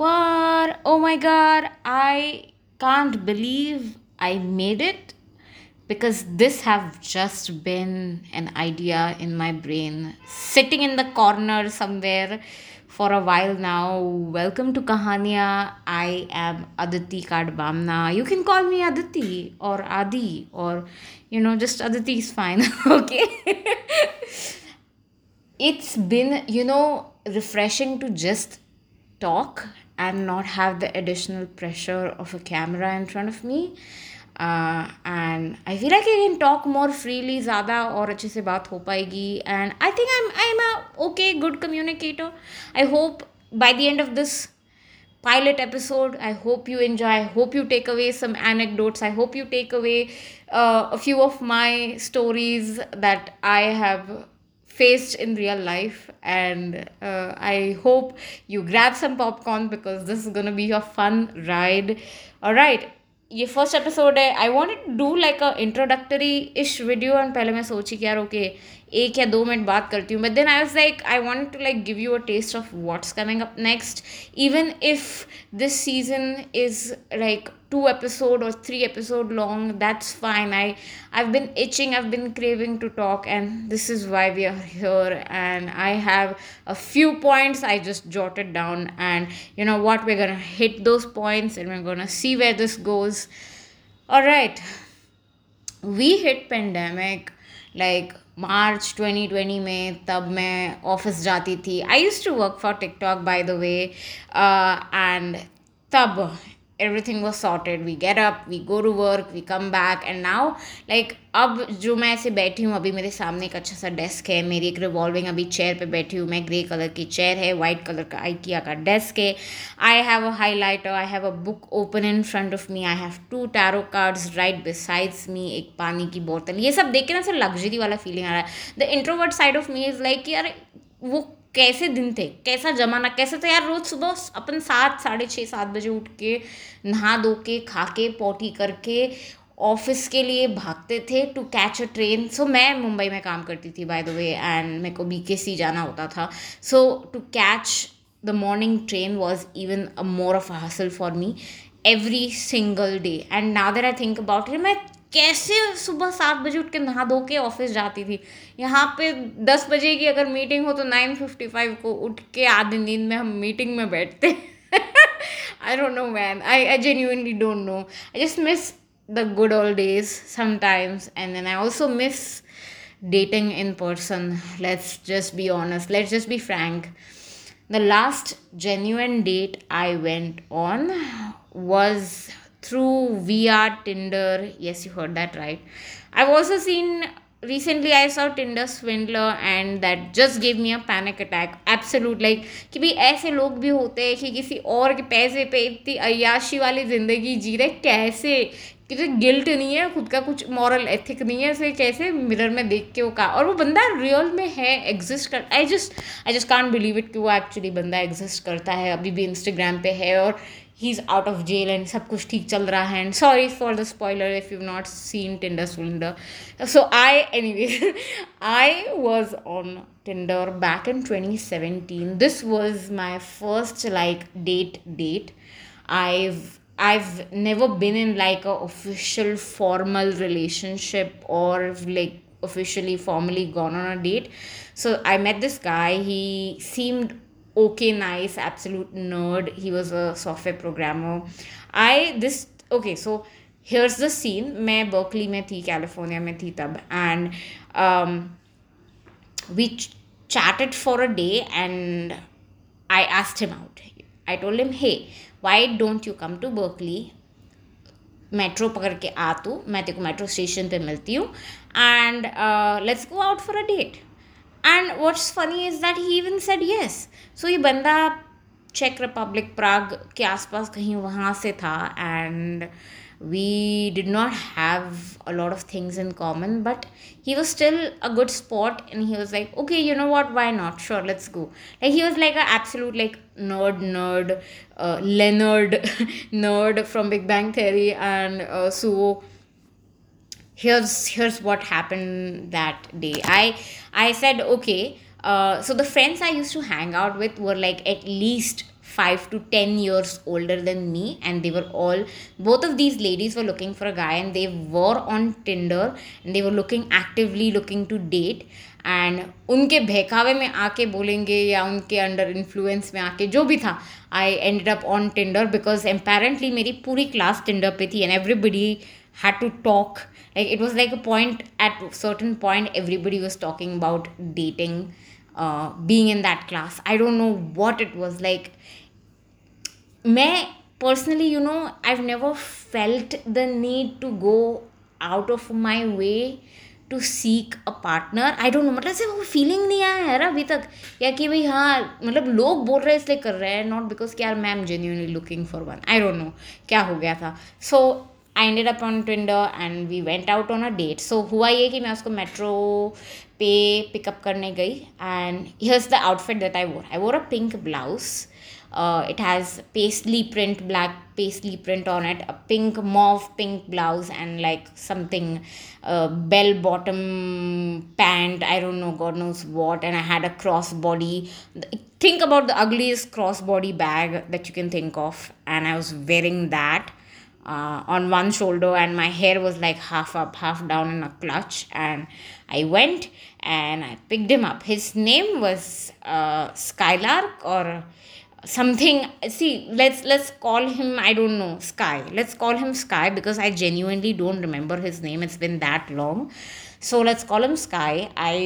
Wow, oh my god, I can't believe I made it, because this have just been an idea in my brain sitting in the corner somewhere for a while now. Welcome to Kahaniya. I am Aditi Kardbhamna. You can call me Aditi or Adi or just Aditi is fine. Okay. It's been, refreshing to just talk and not have the additional pressure of a camera in front of me. And I feel like I can talk more freely, ज़्यादा और अच्छे से बात हो पाएगी. And I think I'm a okay, good communicator. I hope by the end of this pilot episode, I hope you enjoy. I hope you take away some anecdotes. I hope you take away a few of my stories that I have faced in real life, and I hope you grab some popcorn because this is gonna be a fun ride. Alright, ये first episode है. I want to do like a introductory ish video and पहले मैं सोची कि यार okay एक या दो minute बात करती हूँ, but then I was like I want to like give you a taste of what's coming up next, even if this season is like 2 episode or 3 episode long, that's fine. I've been itching, I've been craving to talk, and this is why we are here. And I have a few points I just jotted down, and you know what, we're gonna hit those points and we're gonna see where this goes. All right, we hit pandemic like March 2020 में. तब मैं office जाती थी. I used to work for TikTok by the way, and तब everything was sorted. We get up, we go to work, we come back, and now like अब जो मैं ऐसे बैठी हूँ, अभी मेरे सामने एक अच्छा सा डेस्क है, मेरी एक रिवॉल्विंग अभी चेयर पे बैठी हूँ मैं, ग्रे कलर की चेयर है, वाइट कलर का आइकिया का डेस्क है. I have a highlighter, I have a book open in front of me, I have 2 tarot cards right besides me, एक पानी की बोतल. ये सब देख के ना सर लग्जरी वाला फीलिंग आ रहा है. The introvert side of me is like यार वो कैसे दिन थे, कैसा जमाना, कैसे तो यार रोज़ सुबह अपन 7:30-7:30 बजे उठ के नहा धो के खा के पॉटी करके ऑफिस के लिए भागते थे to catch a train. So मैं मुंबई में काम करती थी बाय द वे, एंड मेरे को BKC जाना होता था. So to catch the morning train was even a more of a hassle for me every single day. And now that I think about it, मैं कैसे सुबह 7 बजे उठ के नहा धो के ऑफिस जाती थी. यहाँ पे 10 बजे की अगर मीटिंग हो तो 9:55 को उठ के आधी नींद में हम मीटिंग में बैठते. I don't know man, I genuinely don't know. I just miss the good old days sometimes, and then I also miss dating in person. Let's just be honest, let's just be frank. The last genuine date I went on was through via Tinder. Yes, you heard that right. I've also seen recently, I saw Tinder Swindler, and that just gave me a panic attack. Absolute, like कि भाई ऐसे लोग भी होते हैं कि किसी और के पैसे पे इतनी अय्याशी वाली ज़िंदगी जी रहे, कैसे, किसी गिल्ट नहीं है, खुद का कुछ मॉरल एथिक नहीं है, ऐसे कैसे मिरर में देख के वो कहा. और वो बंदा रियल में है, एग्जिस्ट कर. I just can't believe it कि वो एक्चुअली बंदा एग्जिस्ट करता है, अभी भी इंस्टाग्राम पे है, और he is out of jail and सब कुछ ठीक चल रहा है. And sorry for the spoiler if you not seen Tinder Swindler. So I was on Tinder back in 2017. This was my first like date. I've never been in like a official formal relationship or like officially formally gone on a date. So I met this guy. He seemed okay, nice, absolute nerd. He was a software programmer. So here's the scene. मैं Berkeley में थी, California में थी तब, and we chatted for a day, and I asked him out. I told him, hey, why don't you come to Berkeley? Metro पकड़ के आ तू, मैं तेरे को मेट्रो स्टेशन पे मिलती हूँ, and let's go out for a date. And what's funny is that he even said yes. So ये बंदा चेक रिपब्लिक प्राग के आसपास कहीं वहाँ से था, and we did not have a lot of things in common, but he was still a good sport, and he was like, okay, you know what, why not, sure, let's go. Like he was like an absolute like nerd, Leonard nerd from Big Bang Theory, and Suho. Here's what happened that day. I said okay, so the friends I used to hang out with were like at least 5 to 10 years older than me, and they were all, both of these ladies were looking for a guy, and they were on Tinder and they were actively looking to date. And उनके बहकावे में आके बोलेंगे या उनके under influence में आके जो भी था, I ended up on Tinder because apparently मेरी पूरी क्लास टिंडर पे थी and everybody had to talk. Like it was like a point, at certain point everybody was talking about dating, being in that class. I don't know what it was like. मैं personally you know I have never felt the need to go out of my way to seek a partner. I don't no, मतलब से वो feeling नहीं आया है अभी तक, या कि भाई हाँ मतलब लोग बोल रहे हैं इसलिए कर रहे हैं, नॉट बिकॉज कि यार मैं am genuinely looking for one. I don't know क्या हो गया था. So I ended up on Tinder and we went out on a date. So हुआ ये कि मैं उसको मेट्रो पे पिकअप करने गई and here's the outfit that I wore. I wore a pink blouse. It has paisley print, black paisley print on it, a pink, mauve pink blouse, and like something bell bottom pant, I don't know, God knows what. And I had a crossbody. Think about the ugliest crossbody bag that you can think of, and I was wearing that on one shoulder, and my hair was like half up, half down in a clutch. And I went and I picked him up. His name was Skylark or something. See, let's call him, I don't know, Sky. Let's call him Sky because I genuinely don't remember his name. It's been that long. So let's call him Sky. I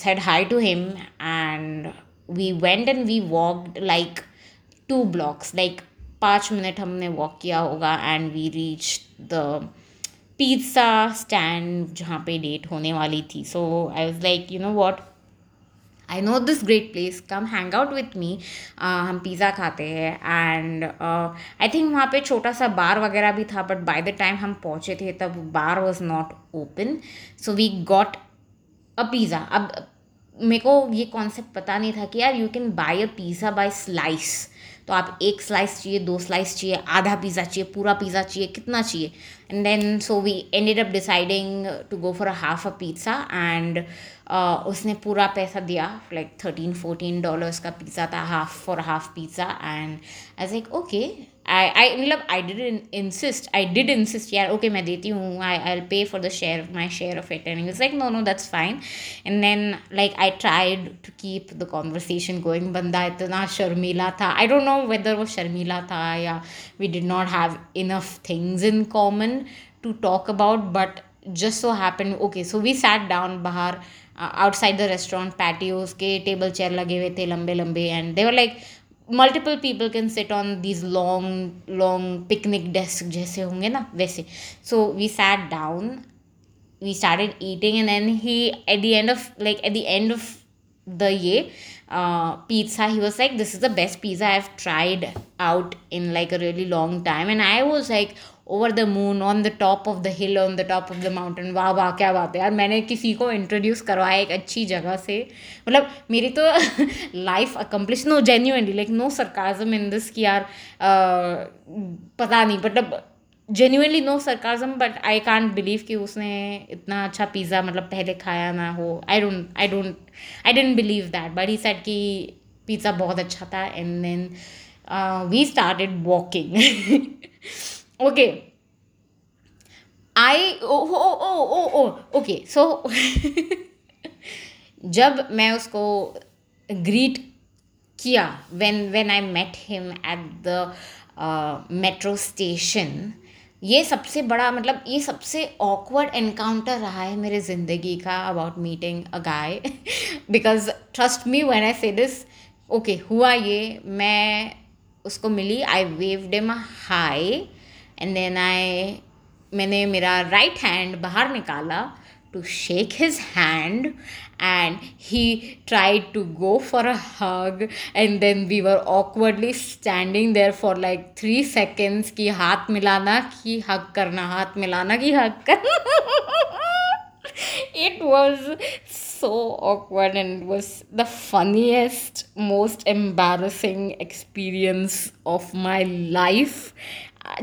said hi to him and we went and we walked like 2 blocks. Like 5 minutes हमने walk किया होगा and we reached the pizza stand जहाँ पे date होने वाली थी. So I was like, you know what? I know this great place, come hang out with me. हम pizza खाते हैं एंड आई थिंक वहाँ पे छोटा सा बार वगैरह भी था, बट बाय द टाइम हम पहुँचे थे तब bar was not open. So we got a pizza. अब मेरे को ये कॉन्सेप्ट पता नहीं था कि यार you can buy a pizza by slice. तो आप 1 स्लाइस चाहिए, 2 स्लाइस चाहिए, आधा पिज़्ज़ा चाहिए, पूरा पिज़्ज़ा चाहिए, कितना चाहिए. And then so we ended up deciding to go for a half a pizza. And उसने पूरा पैसा दिया, लाइक $13-$14 का पिज़्ज़ा था, half for half pizza. And I was like okay, I मतलब आई डिड इंसिस्ट यार ओके मैं देती हूँ, I pay for the share, my share of it. And he was like no that's fine. And then like I tried to keep the conversation going. बंदा इतना शर्मीला था, आई don't know whether वो शर्मीला था या we did not have enough things in common to talk about, but just so happened. Okay, so we sat down bahar outside the restaurant patio. उसके table chair लगे हुए थे लंबे लंबे, and they were like multiple people can sit on these long picnic desk जैसे होंगे ना वैसे. So we sat down, we started eating, and then he at the end of the pizza, he was like, this is the best pizza I've tried out in like a really long time. And I was like over the moon, on the top of the hill, on the top of the mountain. वाह वाह क्या बात है यार, मैंने किसी को introduce करवाया एक अच्छी जगह से. मतलब मेरी तो life accomplish. No genuinely, like no sarcasm in this कि यार पता नहीं, मतलब genuinely no sarcasm, but I can't believe कि उसने इतना अच्छा पिज़्ज़ा मतलब पहले खाया ना हो. I dent believe that, but he said कि पिज़्ज़ा बहुत अच्छा था. And then we started walking. Okay, okay, so जब मैं उसको greet किया, when I met him at the metro station, ये सबसे बड़ा मतलब ये सबसे awkward encounter रहा है मेरे ज़िंदगी का about meeting a guy. Because trust me when I say this. Okay, हुआ ये, मैं उसको मिली, I waved him a hi. And then मैंने मेरा right hand बाहर निकाला to shake his hand, and he tried to go for a hug. And then we were awkwardly standing there for like 3 seconds कि हाथ मिलाना कि hug करना, हाथ मिलाना कि hug करना. It was so awkward, and it was the funniest, most embarrassing experience of my life,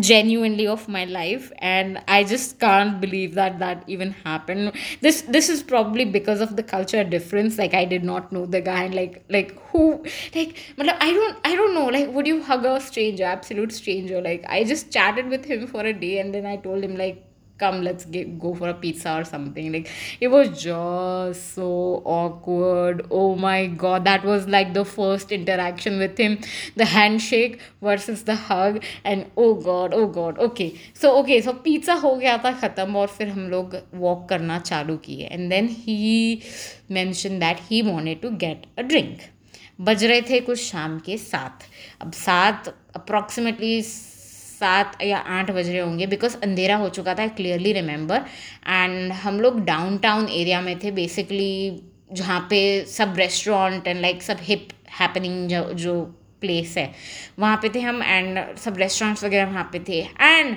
genuinely of my life. And I just can't believe that even happened. This is probably because of the culture difference. Like, I did not know the guy, and like who, like, I don't know, like, would you hug a stranger, absolute stranger? Like, I just chatted with him for a day, and then I told him, like, come, let's go for a pizza or something. Like, it was just so awkward. Oh my god, that was like the first interaction with him, the handshake versus the hug. And oh god, okay so pizza ho gaya tha khatam, aur fir hum log walk karna chalu kiye. And then he mentioned that he wanted to get a drink. बज रहे थे कुछ शाम के 7, अब 7 approximately 7 या 8 बज रहे होंगे, बिकॉज अंधेरा हो चुका था, क्लियरली रिमेंबर. एंड हम लोग डाउन टाउन एरिया में थे बेसिकली, जहाँ पे सब रेस्टोरेंट एंड लाइक सब हिप हैपनिंग जो प्लेस है वहाँ पे थे हम, एंड सब रेस्टोरेंट्स वगैरह वहाँ पे थे. And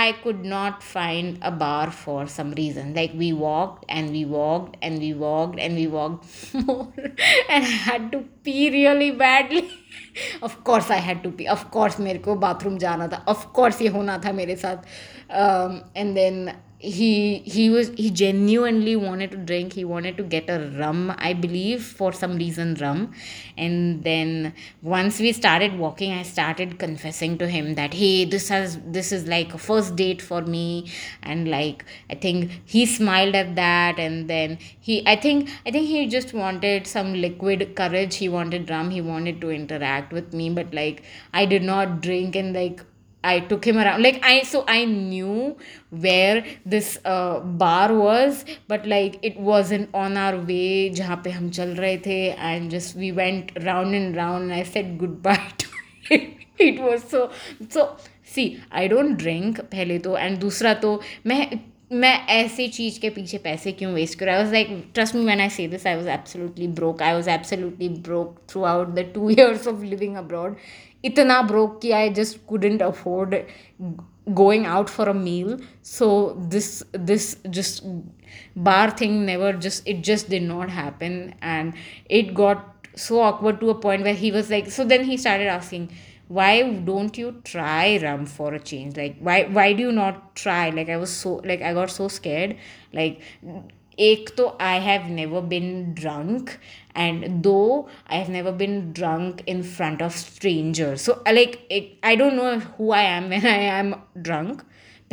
I could not find a bar for some reason. Like, we walked and we walked and we walked and we walked more, and I had to pee really badly. Of course I had to pee. Of course मेरे को bathroom जाना था. Of course ये होना था मेरे साथ. And then he genuinely wanted to drink. He wanted to get a rum, I believe, for some reason, rum. And then once we started walking, I started confessing to him that, hey, this is like a first date for me. And like, I think he smiled at that. And then I think he just wanted some liquid courage. He wanted rum. He wanted to interact with me, but like, I did not drink, and like, I took him around. Like, I knew where this bar was, but like, it wasn't on our way जहाँ पे हम चल रहे थे. And just we went round and round, and I said goodbye to him. It was so. See, I don't drink पहले तो, and दूसरा तो मैं ऐसी चीज़ के पीछे पैसे क्यों वेस्ट करूँ. I was like, trust me when I say this, I was absolutely broke throughout the 2 years of living abroad. इतना ब्रोक कि I just couldn't afford going out for a meal. So this just bar thing never just it just did not happen. And it got so awkward to a point where he was like, so then he started asking, why don't you try rum for a change? Like, why do you not try? Like, I was so, like, I got so scared. Like, ek to I have never been drunk, and though I have never been drunk in front of strangers, so like, I don't know who I am when I am drunk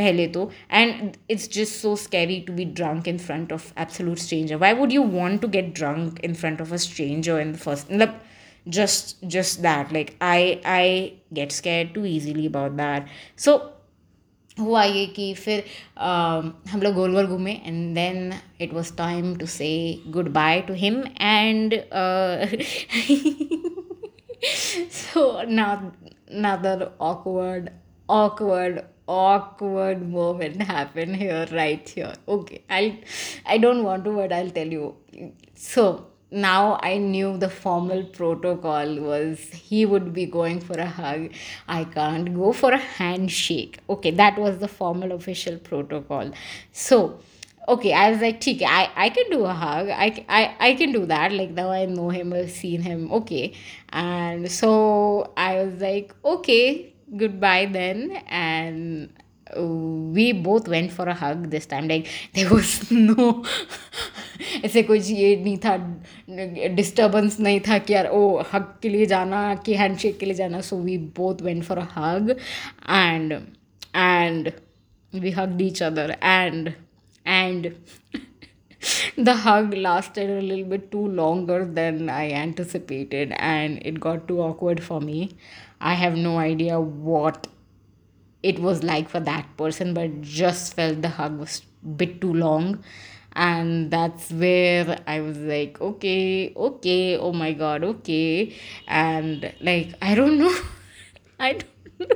पहले तो, and it's just so scary to be drunk in front of absolute stranger. Why would you want to get drunk in front of a stranger in the first, मतलब just that, like, I get scared too easily about that. So हुआ ये कि फिर हम लोग गोल गोल घूमे, and then it was time to say goodbye to him. And so now another awkward moment happened here, right here. Okay, I don't want to, but I'll tell you. So now I knew the formal protocol was he would be going for a hug. I can't go for a handshake. Okay, that was the formal official protocol. So, okay, I was like, okay, I can do a hug. I can do that. Like, now I know him, I've seen him. Okay. And so I was like, okay, goodbye then. And we both went for a hug this time. Like, there was no ऐसे कुछ ये नहीं था, disturbance नहीं था कि यार ओ हग के लिए जाना कि हैंडशेक के लिए जाना. So we both went for a hug, and we hugged each other, and the hug lasted a little bit too longer than I anticipated, and it got too awkward for me. I have no idea what it was like for that person, but just felt the hug was a bit too long. And that's where I was like, okay, oh my god, okay. And like, I don't know.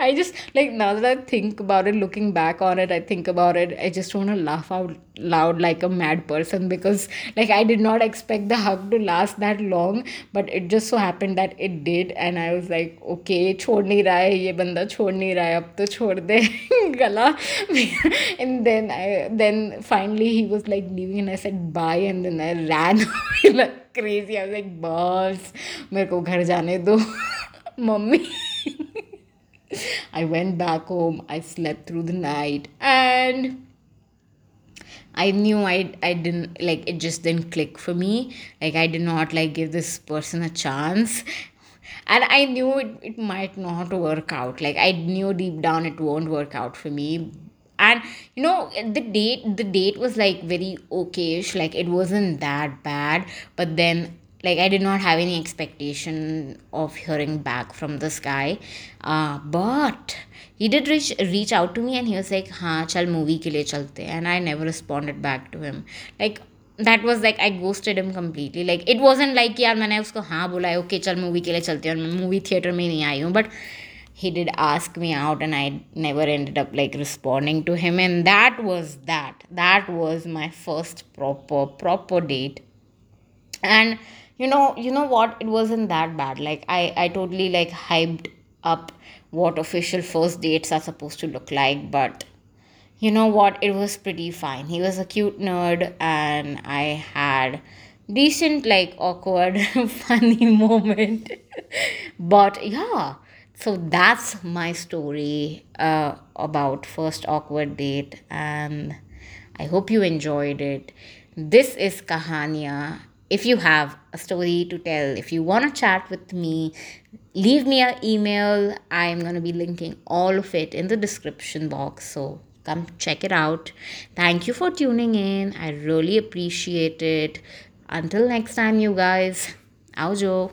I just, like, now that I think about it, looking back on it, I think about it, I just want to laugh out loud like a mad person, because, like, I did not expect the hug to last that long, but it just so happened that it did, and I was like, okay, छोड़ नहीं रहा है ये बंदा, छोड़ नहीं रहा है, अब तो छोड़ दे गला. And then finally he was like leaving, and I said bye, and then I ran away like crazy. I was like, बस मेरे को घर जाने दो mummy. I went back home, I slept through the night, and I knew I didn't, like, it just didn't click for me. Like, I did not, like, give this person a chance. And I knew it might not work out. Like, I knew deep down it won't work out for me. And, you know, the date was, like, very okay-ish. Like, it wasn't that bad. But then, like, I did not have any expectation of hearing back from this guy. But he did reach out to me, and he was like, हाँ चल movie के लिए चलते. And I never responded back to him. Like, that was like, I ghosted him completely. Like, it wasn't like यार मैंने उसको हाँ बोला है, okay चल movie के लिए चलते हैं, और मैं movie theater में नहीं आई हूँ. But he did ask me out, and I never ended up, like, responding to him. And that was my first proper date. And you know what, it wasn't that bad. Like, I totally, like, hyped up what official first dates are supposed to look like, but you know what, it was pretty fine. He was a cute nerd, and I had decent, like, awkward funny moment. But yeah, so that's my story about first awkward date, and I hope you enjoyed it. This is Kahaniya. If you have a story to tell, if you want to chat with me, leave me an email. I'm going to be linking all of it in the description box. So come check it out. Thank you for tuning in. I really appreciate it. Until next time, you guys. Aujo.